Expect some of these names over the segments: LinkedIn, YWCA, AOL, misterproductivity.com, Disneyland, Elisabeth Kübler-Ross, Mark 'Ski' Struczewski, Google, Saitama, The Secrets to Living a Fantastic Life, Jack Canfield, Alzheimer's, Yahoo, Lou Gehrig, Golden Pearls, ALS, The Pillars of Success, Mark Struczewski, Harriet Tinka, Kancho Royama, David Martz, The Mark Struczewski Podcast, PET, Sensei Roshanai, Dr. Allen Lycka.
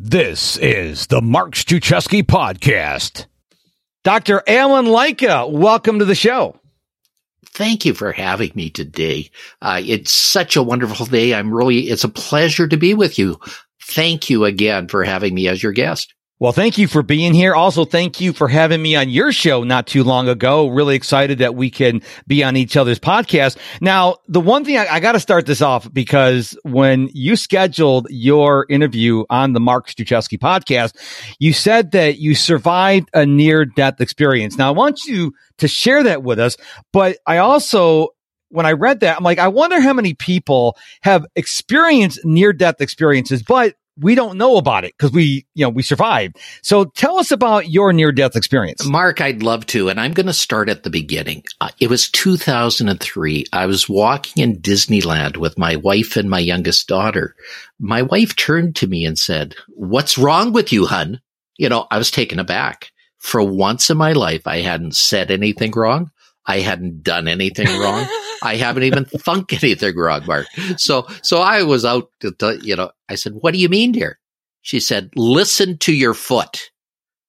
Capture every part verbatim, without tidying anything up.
This is the Mark Struczewski Podcast. Doctor Allen Lycka, welcome to the show. Thank you for having me today. Uh, it's such a wonderful day. I'm really, it's a pleasure to be with you. Thank you again for having me as your guest. Well, thank you for being here. Also, thank you for having me on your show not too long ago. Really excited that we can be on each other's podcast. Now, the one thing I, I got to start this off, because when you scheduled your interview on the Mark Struczewski Podcast, you said that you survived a near-death experience. Now, I want you to share that with us, but I also... when I read that, I'm like, I wonder how many people have experienced near-death experiences, but we don't know about it because we, you know, we survived. So tell us about your near-death experience. Mark, I'd love to, and I'm going to start at the beginning. Uh, it was two thousand three. I was walking in Disneyland with my wife and my youngest daughter. My wife turned to me and said, "What's wrong with you, hun?" You know, I was taken aback. For once in my life, I hadn't said anything wrong. I hadn't done anything wrong. I haven't even thunk anything wrong, Mark. So, so I was out, to t- you know, I said, "What do you mean, dear?" She said, "Listen to your foot."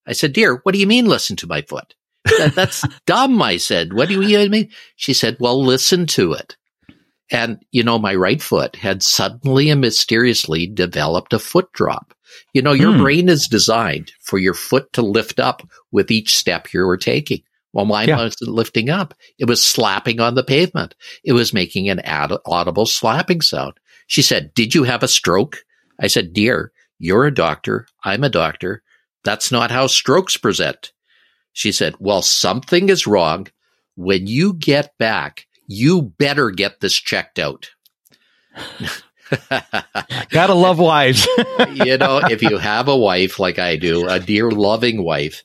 I said, "Dear, what do you mean listen to my foot? That, that's dumb," I said. "What do you mean?" She said, "Well, listen to it." And, you know, my right foot had suddenly and mysteriously developed a foot drop. You know, your hmm. brain is designed for your foot to lift up with each step you were taking. Well, mine yeah. wasn't lifting up. It was slapping on the pavement. It was making an ad- audible slapping sound. She said, "Did you have a stroke?" I said, "Dear, you're a doctor. I'm a doctor. That's not how strokes present." She said, "Well, something is wrong. When you get back, you better get this checked out." Gotta love wives. You know, if you have a wife like I do, a dear loving wife,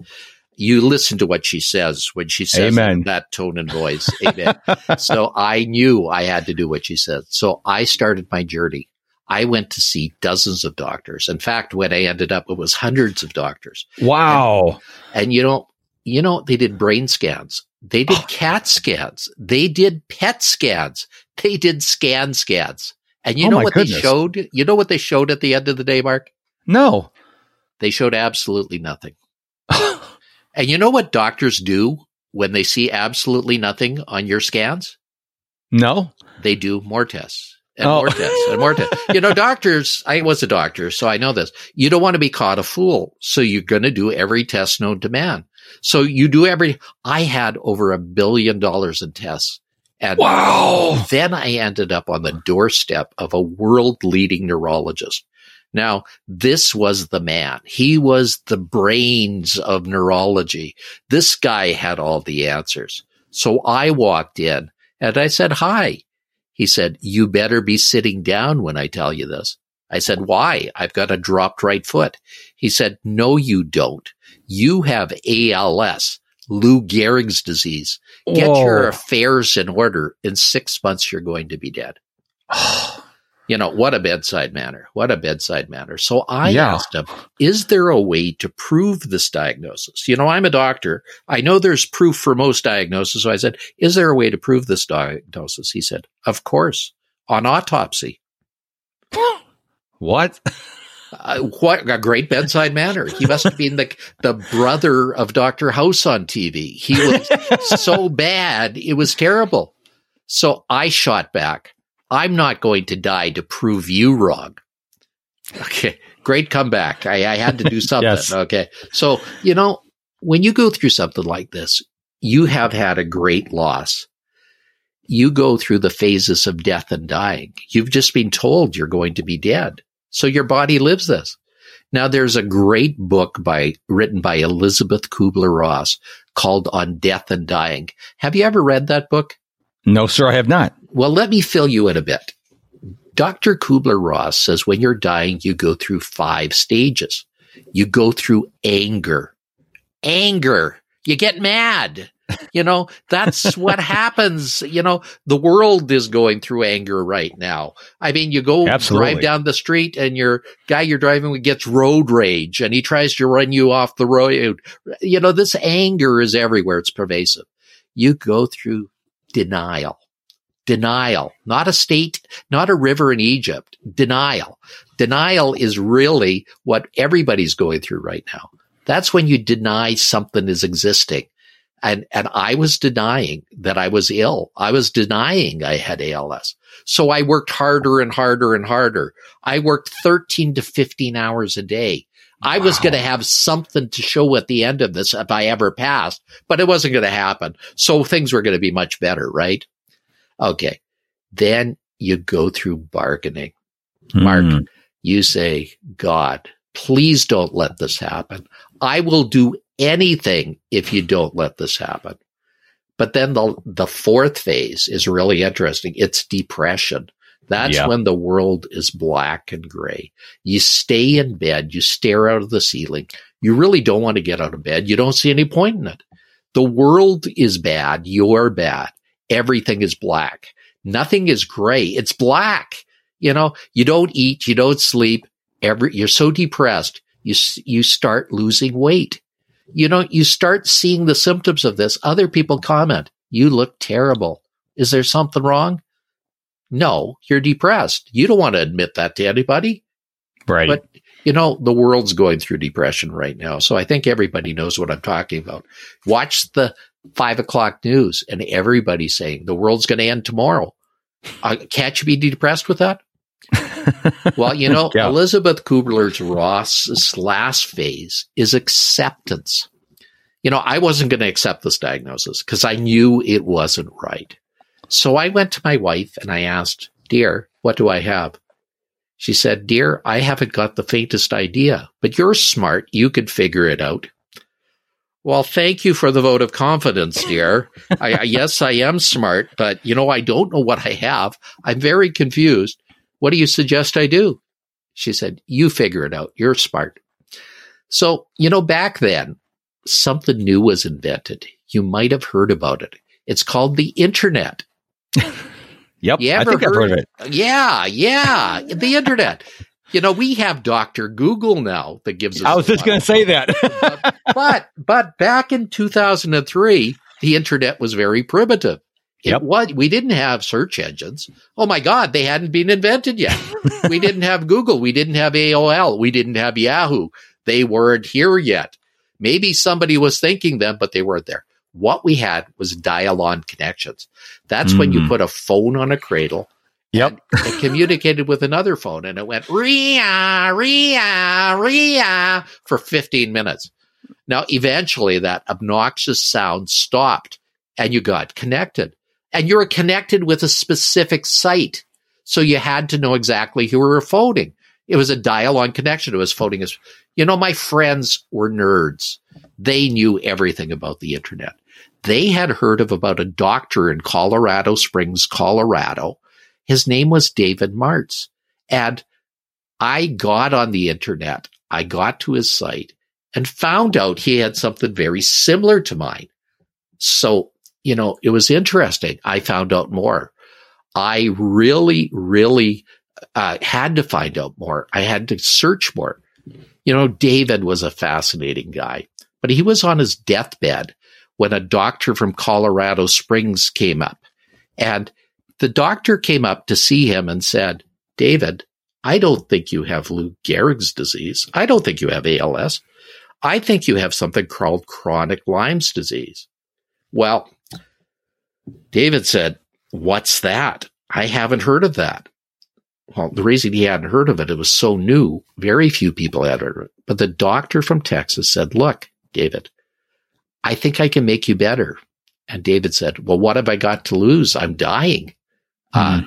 you listen to what she says when she says Amen. That tone and voice. Amen. So I knew I had to do what she said. So I started my journey. I went to see dozens of doctors. In fact, when I ended up, it was hundreds of doctors. Wow. And, and you know, you know, they did brain scans. They did oh. CAT scans. They did P E T scans. They did scan scans. And you oh know what goodness. they showed? You know what they showed at the end of the day, Mark? No. They showed absolutely nothing. And you know what doctors do when they see absolutely nothing on your scans? No. They do more tests and oh. more tests and more tests. You know, doctors, I was a doctor, so I know this. You don't want to be caught a fool. So you're going to do every test known to man. So you do every, I had over a billion dollars in tests. And wow. then I ended up on the doorstep of a world-leading neurologist. Now, this was the man. He was the brains of neurology. This guy had all the answers. So I walked in and I said, "Hi." He said, "You better be sitting down when I tell you this." I said, "Why? I've got a dropped right foot." He said, "No, you don't. You have A L S, Lou Gehrig's disease. Get Whoa. your affairs in order. In six months, you're going to be dead." You know, what a bedside manner. What a bedside manner. So I yeah. asked him, "Is there a way to prove this diagnosis?" You know, I'm a doctor. I know there's proof for most diagnoses. So I said, "Is there a way to prove this diagnosis?" He said, "Of course, on autopsy." What? Uh, what a great bedside manner. He must have been the the brother of Doctor House on T V. He was so bad. It was terrible. So I shot back. "I'm not going to die to prove you wrong." Okay. Great comeback. I, I had to do something. yes. Okay. So, you know, when you go through something like this, you have had a great loss. You go through the phases of death and dying. You've just been told you're going to be dead. So your body lives this. Now, there's a great book by written by Elisabeth Kübler-Ross called On Death and Dying. Have you ever read that book? No, sir, I have not. Well, let me fill you in a bit. Doctor Kübler-Ross says when you're dying, you go through five stages. You go through anger. Anger. You get mad. You know, that's what happens. You know, the world is going through anger right now. I mean, you go Absolutely. drive down the street and your guy you're driving with gets road rage and he tries to run you off the road. You know, this anger is everywhere. It's pervasive. You go through denial. denial, not a state, not a river in Egypt, denial. Denial is really what everybody's going through right now. That's when you deny something is existing. And, and I was denying that I was ill. I was denying I had A L S. So I worked harder and harder and harder. I worked thirteen to fifteen hours a day. I wow. was going to have something to show at the end of this if I ever passed, but it wasn't going to happen. So things were going to be much better, right? Okay. Then you go through bargaining. Mm-hmm. Mark, you say, God, please don't let this happen. I will do anything if you don't let this happen. But then the the fourth phase is really interesting. It's depression. That's yeah. when the world is black and gray. You stay in bed. You stare out of the ceiling. You really don't want to get out of bed. You don't see any point in it. The world is bad. You're bad. Everything is black. Nothing is gray. It's black. You know, you don't eat. You don't sleep. Every, you're so depressed. You, you start losing weight. You know, you start seeing the symptoms of this. Other people comment, you look terrible. Is there something wrong? No, you're depressed. You don't want to admit that to anybody. Right. But, you know, the world's going through depression right now. So I think everybody knows what I'm talking about. Watch the five o'clock news and everybody's saying the world's going to end tomorrow. Uh, can't you be depressed with that? Well, you know, yeah. Elisabeth Kübler-Ross's last phase is acceptance. You know, I wasn't going to accept this diagnosis because I knew it wasn't right. So I went to my wife and I asked, dear, what do I have? She said, dear, I haven't got the faintest idea, but you're smart. You could figure it out. Well, thank you for the vote of confidence, dear. I, I, yes, I am smart, but, you know, I don't know what I have. I'm very confused. What do you suggest I do? She said, you figure it out. You're smart. So, you know, back then, something new was invented. You might have heard about it. It's called the internet. Yep, I think heard? I've heard of it. Yeah, yeah, the internet. You know, we have Doctor Google now that gives us I was just going to say that. but, but but back in two thousand three, the internet was very primitive. It yep. was, we didn't have search engines. Oh, my God, they hadn't been invented yet. We didn't have Google. We didn't have A O L. We didn't have Yahoo. They weren't here yet. Maybe somebody was thinking them, but they weren't there. What we had was dial-on connections. That's mm-hmm. when you put a phone on a cradle. Yep. It communicated with another phone, and it went, Ria, Ria, Ria, for fifteen minutes. Now, eventually, that obnoxious sound stopped, and you got connected. And you were connected with a specific site. So you had to know exactly who we were phoning. It was a dial-on connection. It was phoning us. You know, my friends were nerds. They knew everything about the internet. They had heard of about a doctor in Colorado Springs, Colorado. His name was David Martz. And I got on the internet. I got to his site and found out he had something very similar to mine. So, you know, it was interesting. I found out more. I really, really uh, had to find out more. I had to search more. You know, David was a fascinating guy, but he was on his deathbed when a doctor from Colorado Springs came up. And the doctor came up to see him and said, David, I don't think you have Lou Gehrig's disease. I don't think you have A L S. I think you have something called chronic Lyme's disease. Well, David said, what's that? I haven't heard of that. Well, the reason he hadn't heard of it, it was so new. Very few people had heard of it. But the doctor from Texas said, look, David, I think I can make you better. And David said, well, what have I got to lose? I'm dying. Mm.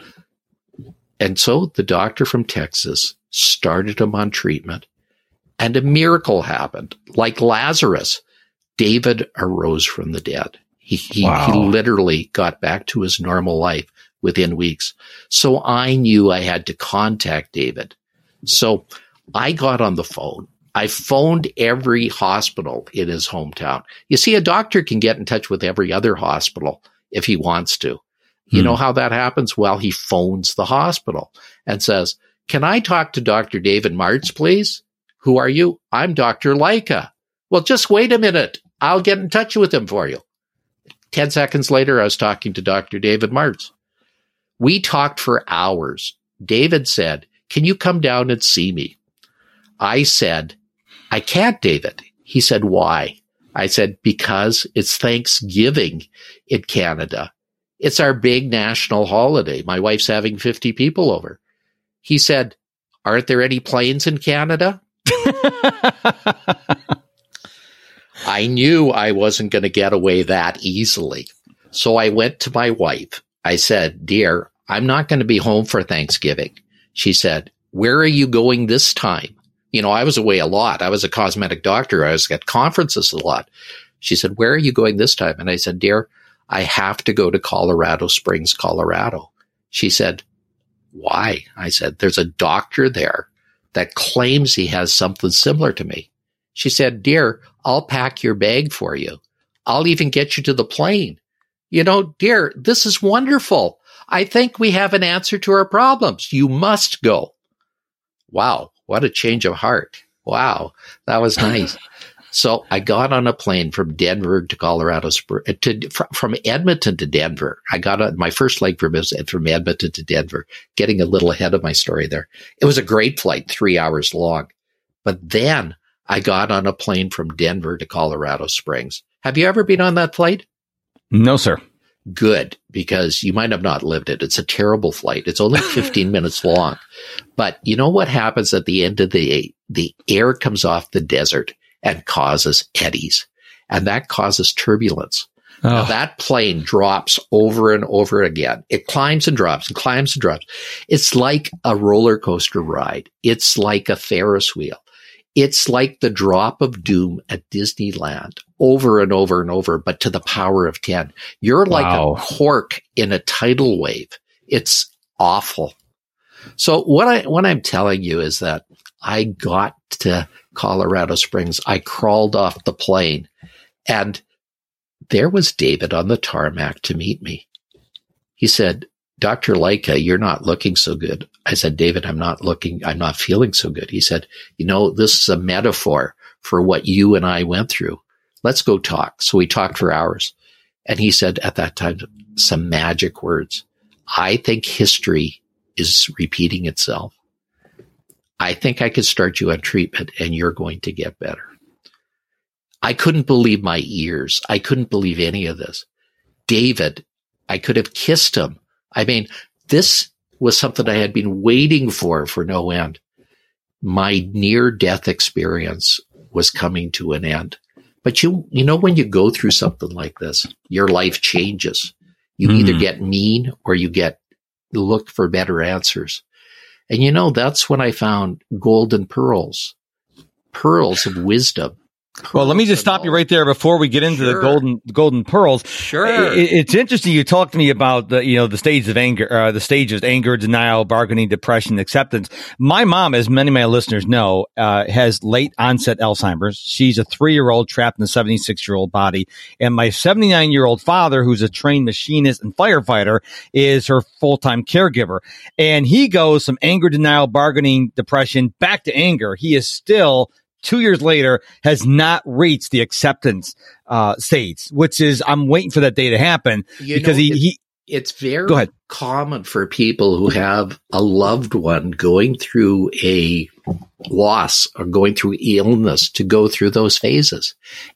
Uh, and so the doctor from Texas started him on treatment. And a miracle happened. Like Lazarus, David arose from the dead. He, he, wow. he literally got back to his normal life within weeks. So I knew I had to contact David. So I got on the phone. I phoned every hospital in his hometown. You see, a doctor can get in touch with every other hospital if he wants to. You hmm. know how that happens? Well, he phones the hospital and says, can I talk to Doctor David Martz, please? Who are you? I'm Doctor Lycka. Well, just wait a minute. I'll get in touch with him for you. ten seconds later, I was talking to Doctor David Martz. We talked for hours. David said, "Can you come down and see me?" I said, "I can't, David." He said, "Why?" I said, "Because it's Thanksgiving in Canada. It's our big national holiday. My wife's having fifty people over." He said, "Aren't there any planes in Canada?" I knew I wasn't going to get away that easily. So I went to my wife. I said, "Dear, I'm not going to be home for Thanksgiving." She said, "Where are you going this time?" You know, I was away a lot. I was a cosmetic doctor. I was at conferences a lot. She said, "Where are you going this time?" And I said, "Dear, I have to go to Colorado Springs, Colorado." She said, "Why?" I said, "There's a doctor there that claims he has something similar to me." She said, "Dear, I'll pack your bag for you. I'll even get you to the plane. You know, dear, this is wonderful. I think we have an answer to our problems. You must go." Wow, what a change of heart. Wow, that was nice. So I got on a plane from Denver to Colorado Springs, to, from Edmonton to Denver. I got on my first leg from, from Edmonton to Denver, getting a little ahead of my story there. It was a great flight, three hours long. But then I got on a plane from Denver to Colorado Springs. Have you ever been on that flight? No, sir. Good, because you might have not lived it. It's a terrible flight. It's only fifteen minutes long. But you know what happens at the end of the day? The air comes off the desert and causes eddies, and that causes turbulence. Oh. Now, that plane drops over and over again. It climbs and drops and climbs and drops. It's like a roller coaster ride. It's like a Ferris wheel. It's like the drop of doom at Disneyland, over and over and over, but to the power of ten. You're like wow. a cork in a tidal wave. It's awful. So what I what I'm telling you is that I got to Colorado Springs. I crawled off the plane, and there was David on the tarmac to meet me. He said, "Doctor Lycka, you're not looking so good." I said, "David, I'm not looking, I'm not feeling so good." He said, "You know, this is a metaphor for what you and I went through. Let's go talk." So we talked for hours. And he said at that time some magic words. "I think history is repeating itself. I think I could start you on treatment and you're going to get better." I couldn't believe my ears. I couldn't believe any of this. David, I could have kissed him. I mean, this was something I had been waiting for for no end. My near-death experience was coming to an end. But you you know, when you go through something like this, your life changes. You mm-hmm. either get mean or you get look for better answers. And, you know, that's when I found golden pearls, pearls of wisdom. Pearls well, let me just stop all. you right there before we get into sure. the golden golden pearls. Sure, it, it's interesting. You talked to me about the you know the stages of anger, uh, the stages anger, denial, bargaining, depression, acceptance. My mom, as many of my listeners know, uh, has late onset Alzheimer's. She's a three year old trapped in a seventy six year old body, and my seventy nine year old father, who's a trained machinist and firefighter, is her full time caregiver. And he goes from anger, denial, bargaining, depression back to anger. He is still, two years later, has not reached the acceptance uh, stage, which is, I'm waiting for that day to happen. You because know, he, it, he, it's very common for people who have a loved one going through a loss or going through illness to go through those phases: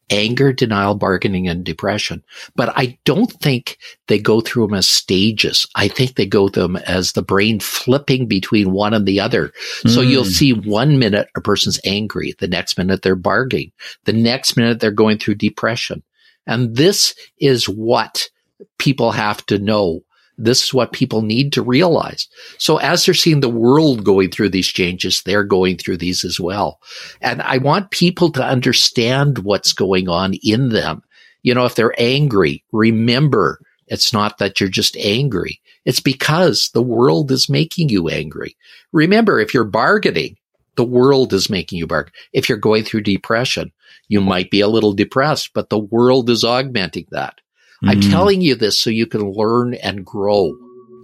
anger, denial, bargaining, and depression. But I don't think they go through them as stages. I think they go through them as the brain flipping between one and the other. Mm. So you'll see one minute a person's angry, the next minute they're bargaining, the next minute they're going through depression. And this is what people have to know. This is what people need to realize. So as they're seeing the world going through these changes, they're going through these as well. And I want people to understand what's going on in them. You know, if they're angry, remember, it's not that you're just angry. It's because the world is making you angry. Remember, if you're bargaining, the world is making you bargain. If you're going through depression, you might be a little depressed, but the world is augmenting that. I'm telling you this so you can learn and grow.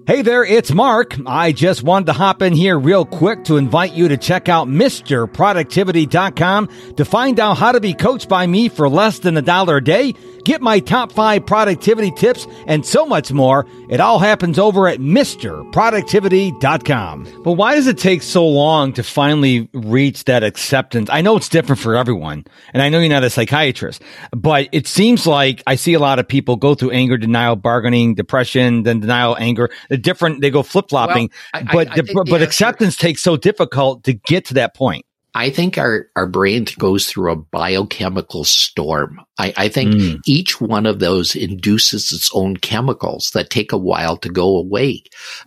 Hey there, it's Mark. I just wanted to hop in here real quick to invite you to check out mister productivity dot com to find out how to be coached by me for less than a dollar a day, get my top five productivity tips, and so much more. It all happens over at mister productivity dot com. But why does it take so long to finally reach that acceptance? I know it's different for everyone, and I know you're not a psychiatrist, but it seems like I see a lot of people go through anger, denial, bargaining, depression, then denial, anger. Different, they go flip flopping, well, but I, I think, but yeah, acceptance sure. takes so difficult to get to that point. I think our our brain goes through a biochemical storm. I, I think mm. each one of those induces its own chemicals that take a while to go away.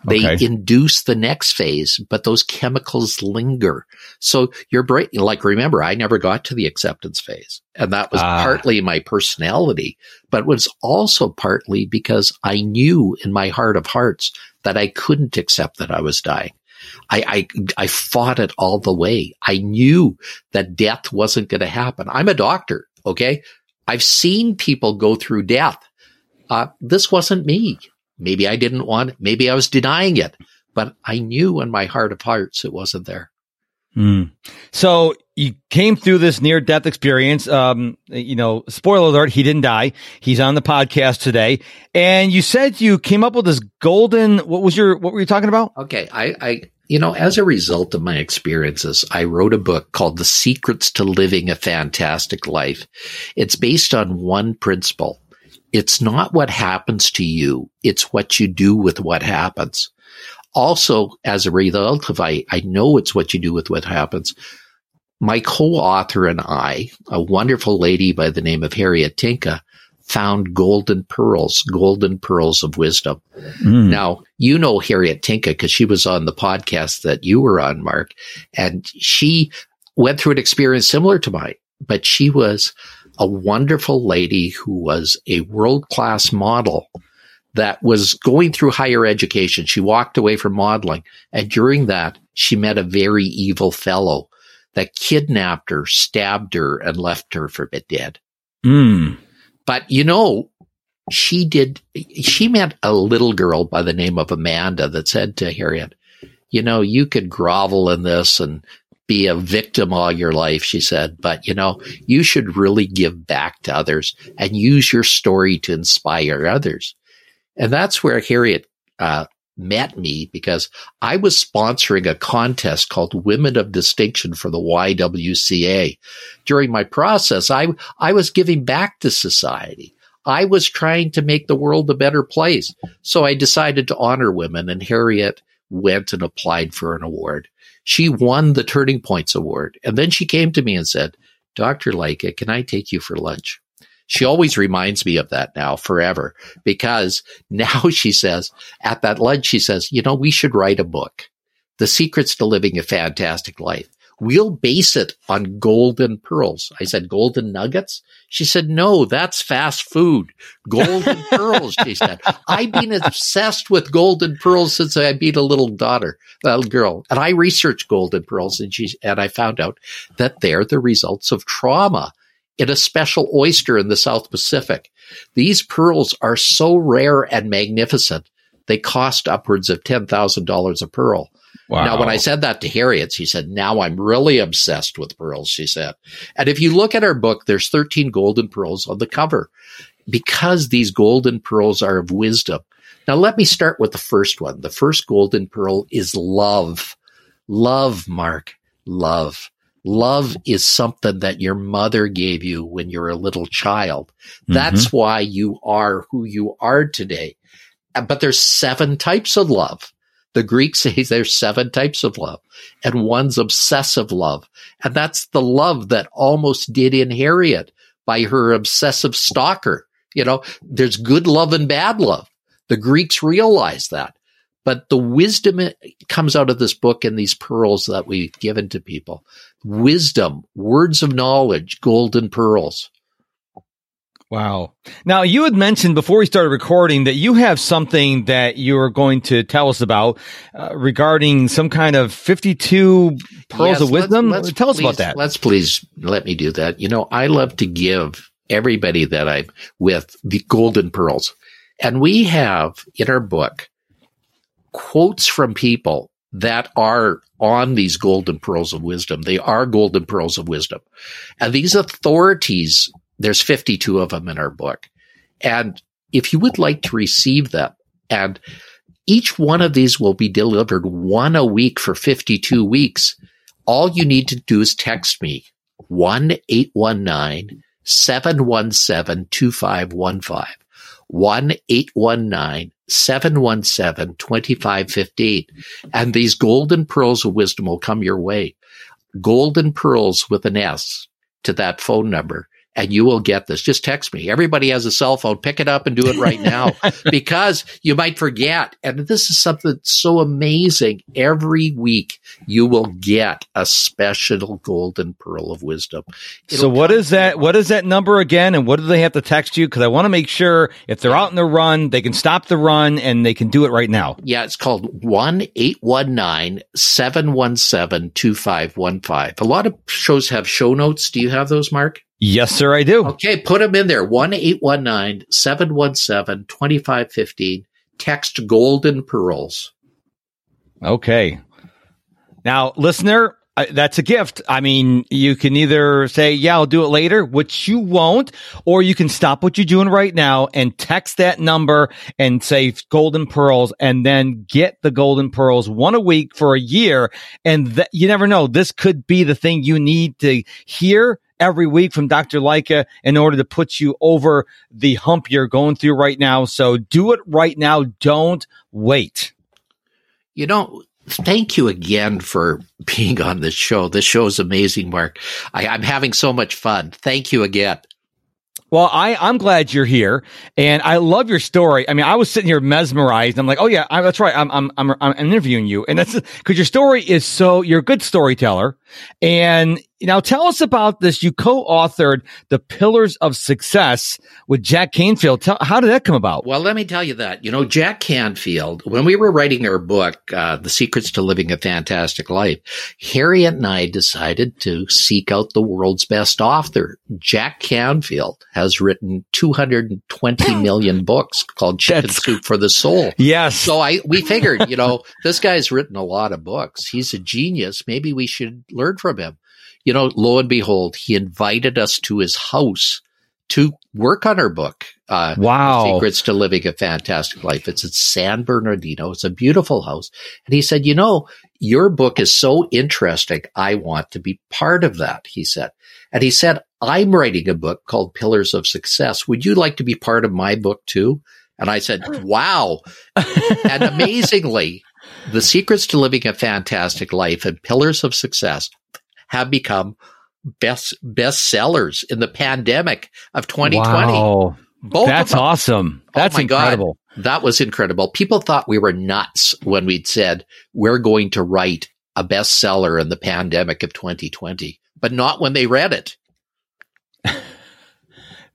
They okay. induce the next phase, but those chemicals linger. So your brain, like, remember, I never got to the acceptance phase. And that was ah. partly my personality, but it was also partly because I knew in my heart of hearts that I couldn't accept that I was dying. I, I, I fought it all the way. I knew that death wasn't going to happen. I'm a doctor. Okay. I've seen people go through death. Uh, this wasn't me. Maybe I didn't want it. Maybe I was denying it, but I knew in my heart of hearts, it wasn't there. Mm. So you came through this near death experience. Um, you know, spoiler alert, he didn't die. He's on the podcast today. And you said you came up with this golden, what was your, what were you talking about? Okay. I, I, you know, as a result of my experiences, I wrote a book called The Secrets to Living a Fantastic Life. It's based on one principle. It's not what happens to you. It's what you do with what happens. Also, as a result of, I, I know it's what you do with what happens. My co-author and I, a wonderful lady by the name of Harriet Tinka, found golden pearls, golden pearls of wisdom. Mm. Now, you know Harriet Tinka because she was on the podcast that you were on, Mark, and she went through an experience similar to mine, but she was a wonderful lady who was a world-class model that was going through higher education. She walked away from modeling, and during that, she met a very evil fellow that kidnapped her, stabbed her, and left her for dead. Mm. But, you know, she did, she met a little girl by the name of Amanda that said to Harriet, you know, you could grovel in this and be a victim all your life, she said, but, you know, you should really give back to others and use your story to inspire others. And that's where Harriet uh, met me, because I was sponsoring a contest called Women of Distinction for the Y W C A. During my process, I, I was giving back to society. I was trying to make the world a better place. So I decided to honor women, and Harriet went and applied for an award. She won the Turning Points Award. And then she came to me and said, Doctor Lycka, can I take you for lunch? She always reminds me of that now forever, because now she says, at that lunch, she says, you know, we should write a book, The Secrets to Living a Fantastic Life. We'll base it on golden pearls. I said, golden nuggets? She said, no, that's fast food. Golden pearls, she said. I've been obsessed with golden pearls since I've been a little daughter, a little girl. And I researched golden pearls, and she, and I found out that they're the results of trauma. In a special oyster in the South Pacific. These pearls are so rare and magnificent, they cost upwards of ten thousand dollars a pearl. Wow. Now, when I said that to Harriet, she said, now I'm really obsessed with pearls, she said. And if you look at our book, there's thirteen golden pearls on the cover, because these golden pearls are of wisdom. Now, let me start with the first one. The first golden pearl is love. Love, Mark, love. Love is something that your mother gave you when you're a little child. That's mm-hmm. why you are who you are today. But there's seven types of love. The Greeks say there's seven types of love, and one's obsessive love. And that's the love that almost did in Harriet by her obsessive stalker. You know, there's good love and bad love. The Greeks realized that. But the wisdom comes out of this book and these pearls that we've given to people. Wisdom, words of knowledge, golden pearls. Wow. Now, you had mentioned before we started recording that you have something that you are going to tell us about uh, regarding some kind of fifty-two pearls yes, of wisdom. Let's, let's tell us please, about that. Let's please let me do that. You know, I love to give everybody that I'm with the golden pearls. And we have in our book quotes from people that are on these golden pearls of wisdom. They are golden pearls of wisdom. And these authorities, there's fifty-two of them in our book. And if you would like to receive them, and each one of these will be delivered one a week for fifty-two weeks, all you need to do is text me, one eight one nine, seven one seven, two five one five, one eight one nine, seven one seven, two five one five, and these golden pearls of wisdom will come your way. Golden pearls with an S to that phone number, and you will get this. Just text me. Everybody has a cell phone. Pick it up and do it right now because you might forget. And this is something that's so amazing. Every week you will get a special golden pearl of wisdom. It'll so what is that? What is that number again? And what do they have to text you? Because I want to make sure if they're out in the run, they can stop the run and they can do it right now. Yeah, it's called one eight one nine, seven one seven, two five one five. A lot of shows have show notes. Do you have those, Mark? Yes, sir, I do. Okay, put them in there. one eight one nine, seven one seven, two five one five. Text golden pearls. Okay. Now, listener, uh, that's a gift. I mean, you can either say, yeah, I'll do it later, which you won't, or you can stop what you're doing right now and text that number and say golden pearls and then get the golden pearls one a week for a year. And th- you never know. This could be the thing you need to hear every week from Doctor Lycka in order to put you over the hump you're going through right now. So do it right now. Don't wait. You know, thank you again for being on this show. This show is amazing, Mark. I, I'm having so much fun. Thank you again. Well, I, I'm glad you're here, and I love your story. I mean, I was sitting here mesmerized. I'm like, oh yeah, I, that's right. I'm, I'm, I'm, I'm interviewing you. And that's because your story is so, you're a good storyteller. And now tell us about this. You co-authored The Pillars of Success with Jack Canfield. Tell, how did that come about? Well, let me tell you that, you know, Jack Canfield, when we were writing our book, uh, The Secrets to Living a Fantastic Life, Harriet and I decided to seek out the world's best author. Jack Canfield has written two hundred twenty million books called Chicken That's, Soup for the Soul. Yes. So I we figured, you know, this guy's written a lot of books. He's a genius. Maybe we should learn from him. You know, lo and behold, he invited us to his house to work on our book, uh, wow. Secrets to Living a Fantastic Life. It's in San Bernardino. It's a beautiful house. And he said, you know, your book is so interesting. I want to be part of that, he said. And he said, I'm writing a book called Pillars of Success. Would you like to be part of my book too? And I said, wow. And amazingly, The Secrets to Living a Fantastic Life and Pillars of Success have become best bestsellers in the pandemic of twenty twenty. Wow. Both That's awesome. That's oh incredible. God, that was incredible. People thought we were nuts when we'd said we're going to write a bestseller in the pandemic of twenty twenty, but not when they read it.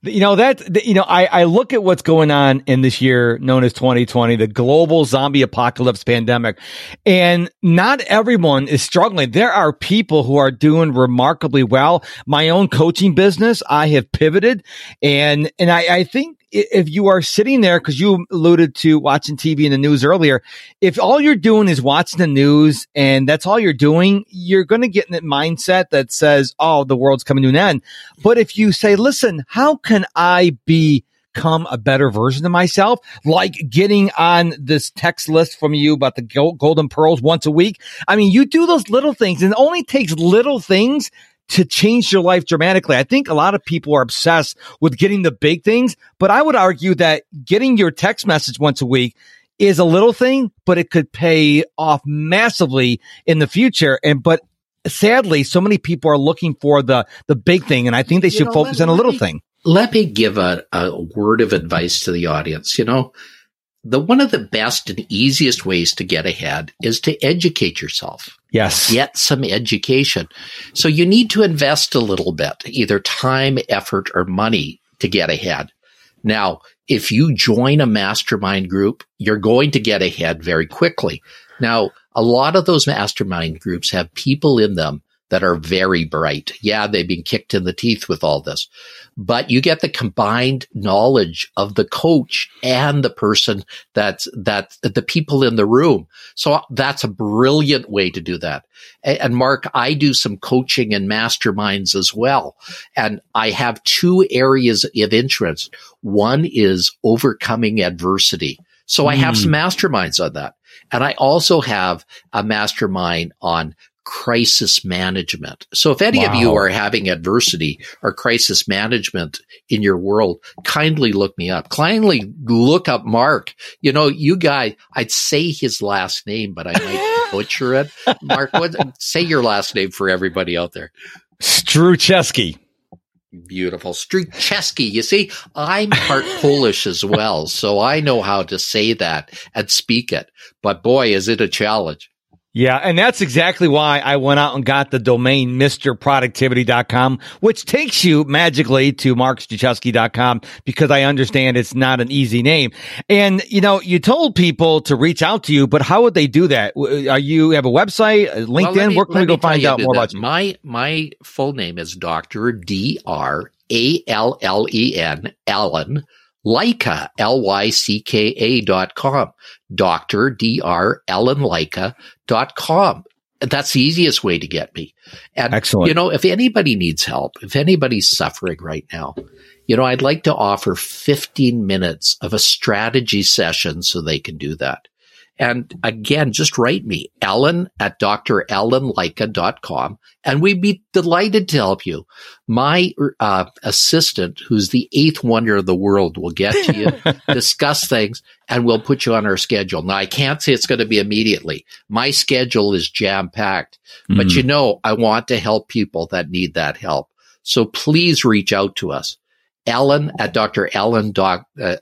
You know, that, you know, I, I look at what's going on in this year known as twenty twenty, the global zombie apocalypse pandemic, and not everyone is struggling. There are people who are doing remarkably well. My own coaching business, I have pivoted, and, and I, I think if you are sitting there, because you alluded to watching T V and the news earlier, if all you're doing is watching the news and that's all you're doing, you're going to get in that mindset that says, oh, the world's coming to an end. But if you say, listen, how can I be become a better version of myself, like getting on this text list from you about the golden pearls once a week? I mean, you do those little things, and it only takes little things to change your life dramatically. I think a lot of people are obsessed with getting the big things, but I would argue that getting your text message once a week is a little thing, but it could pay off massively in the future. And, but sadly, so many people are looking for the, the big thing. And I think they should you know, focus on a little me, thing. Let me give a, a word of advice to the audience. You know, the one of the best and easiest ways to get ahead is to educate yourself. Yes. Get some education. So you need to invest a little bit, either time, effort, or money to get ahead. Now, if you join a mastermind group, you're going to get ahead very quickly. Now, a lot of those mastermind groups have people in them that are very bright. Yeah, they've been kicked in the teeth with all this, but you get the combined knowledge of the coach and the person that's, that the people in the room. So that's a brilliant way to do that. And Mark, I do some coaching and masterminds as well. And I have two areas of interest. One is overcoming adversity. So I have mm. some masterminds on that. And I also have a mastermind on crisis management. So if any wow. of you are having adversity or crisis management in your world, kindly look me up. Kindly look up Mark. You know, you guys, I'd say his last name, but I might butcher it. Mark, what, say your last name for everybody out there. Struczewski. Beautiful. Struczewski. You see, I'm part Polish as well, so I know how to say that and speak it. But boy, is it a challenge. Yeah, and that's exactly why I went out and got the domain mister productivity dot com, which takes you magically to mark struczewski dot com, because I understand it's not an easy name. And, you know, you told people to reach out to you, but how would they do that? Are you have a website, LinkedIn? Well, me, Where can we go find out more that. about you? My, my full name is Doctor D R A L L E N, Allen, Lycka, L Y C K A dot com. Doctor Doctor Allen Lycka dot com. That's the easiest way to get me. And, Excellent. you know, if anybody needs help, if anybody's suffering right now, you know, I'd like to offer fifteen minutes of a strategy session so they can do that. And again, just write me, Allen at Doctor Allen Lycka dot com, and we'd be delighted to help you. My uh, assistant, who's the eighth wonder of the world, will get to you, discuss things, and we'll put you on our schedule. Now, I can't say it's going to be immediately. My schedule is jam-packed, mm-hmm. but you know, I want to help people that need that help. So please reach out to us. Allen at Doctor Allen, doc, uh,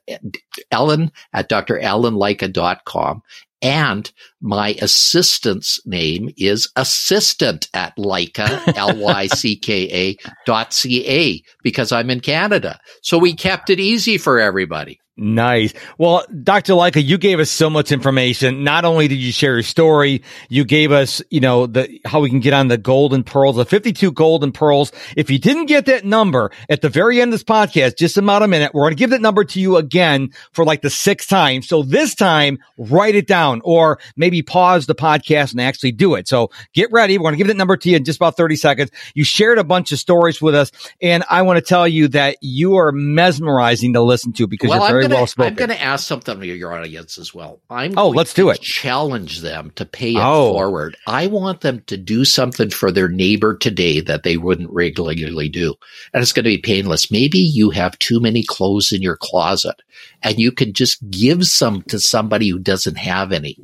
Allen at Doctor Allen Lycka dot com. And my assistant's name is assistant at Lycka, L Y C K A dot C A, because I'm in Canada. So we kept it easy for everybody. Nice. Well, Doctor Lycka, you gave us so much information. Not only did you share your story, you gave us, you know, the, how we can get on the golden pearls, the fifty-two golden pearls. If you didn't get that number at the very end of this podcast, just about a minute, we're going to give that number to you again for like the sixth time. So this time, write it down or maybe pause the podcast and actually do it. So get ready. We're going to give that number to you in just about thirty seconds. You shared a bunch of stories with us, and I want to tell you that you are mesmerizing to listen to, because well, you're very Gonna, well I'm going to ask something to your audience as well. I'm oh, let's do it. Challenge them to pay it oh. forward. I want them to do something for their neighbor today that they wouldn't regularly do, and it's going to be painless. Maybe you have too many clothes in your closet, and you can just give some to somebody who doesn't have any.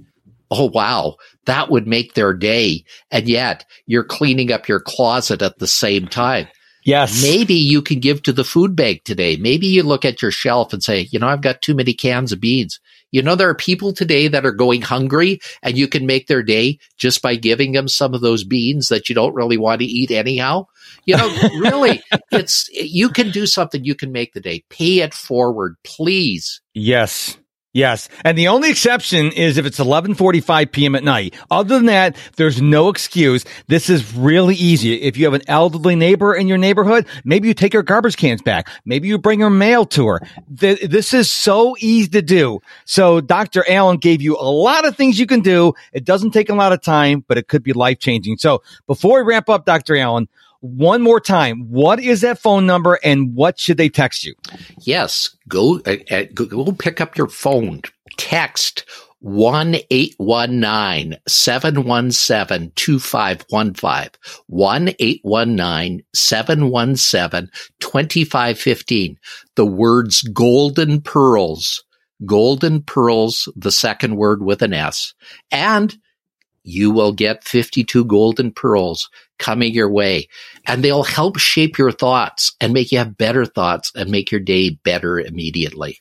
Oh, wow. That would make their day, and yet you're cleaning up your closet at the same time. Yes. Maybe you can give to the food bank today. Maybe you look at your shelf and say, you know, I've got too many cans of beans. You know, there are people today that are going hungry, and you can make their day just by giving them some of those beans that you don't really want to eat anyhow. You know, really, it's, you can do something. You can make the day. Pay it forward, please. Yes. Yes. And the only exception is if it's eleven forty-five p.m. at night. Other than that, there's no excuse. This is really easy. If you have an elderly neighbor in your neighborhood, maybe you take her garbage cans back. Maybe you bring her mail to her. This is so easy to do. So Doctor Allen gave you a lot of things you can do. It doesn't take a lot of time, but it could be life-changing. So before we wrap up, Doctor Allen, one more time, what is that phone number, and what should they text you? Yes, go uh, go, go pick up your phone, text one eight one nine, seven one seven, two five one five, one eight one nine, seven one seven, two five one five, the words Golden Pearls, Golden Pearls, the second word with an S, and you will get fifty-two golden pearls coming your way, and they'll help shape your thoughts and make you have better thoughts and make your day better immediately.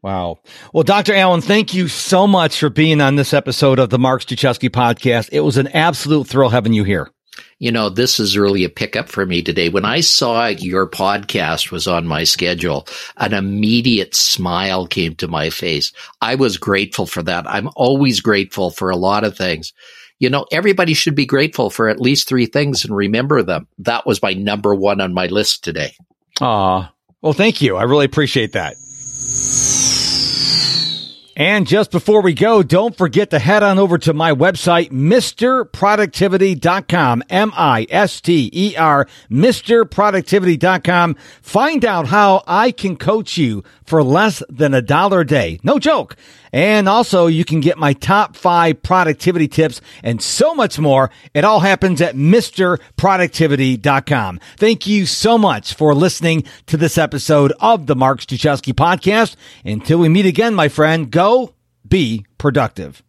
Wow. Well, Doctor Allen, thank you so much for being on this episode of the Mark Struczewski Podcast. It was an absolute thrill having you here. You know, this is really a pickup for me today. When I saw your podcast was on my schedule, an immediate smile came to my face. I was grateful for that. I'm always grateful for a lot of things. you know, everybody should be grateful for at least three things and remember them. That was my number one on my list today. Aw. Well, thank you. I really appreciate that. And just before we go, don't forget to head on over to my website, mister productivity dot com, M I S T E R, mister productivity dot com. Find out how I can coach you for less than a dollar a day. No joke. And also, you can get my top five productivity tips and so much more. It all happens at mister productivity dot com. Thank you so much for listening to this episode of the Mark Struczewski Podcast. Until we meet again, my friend, go be productive.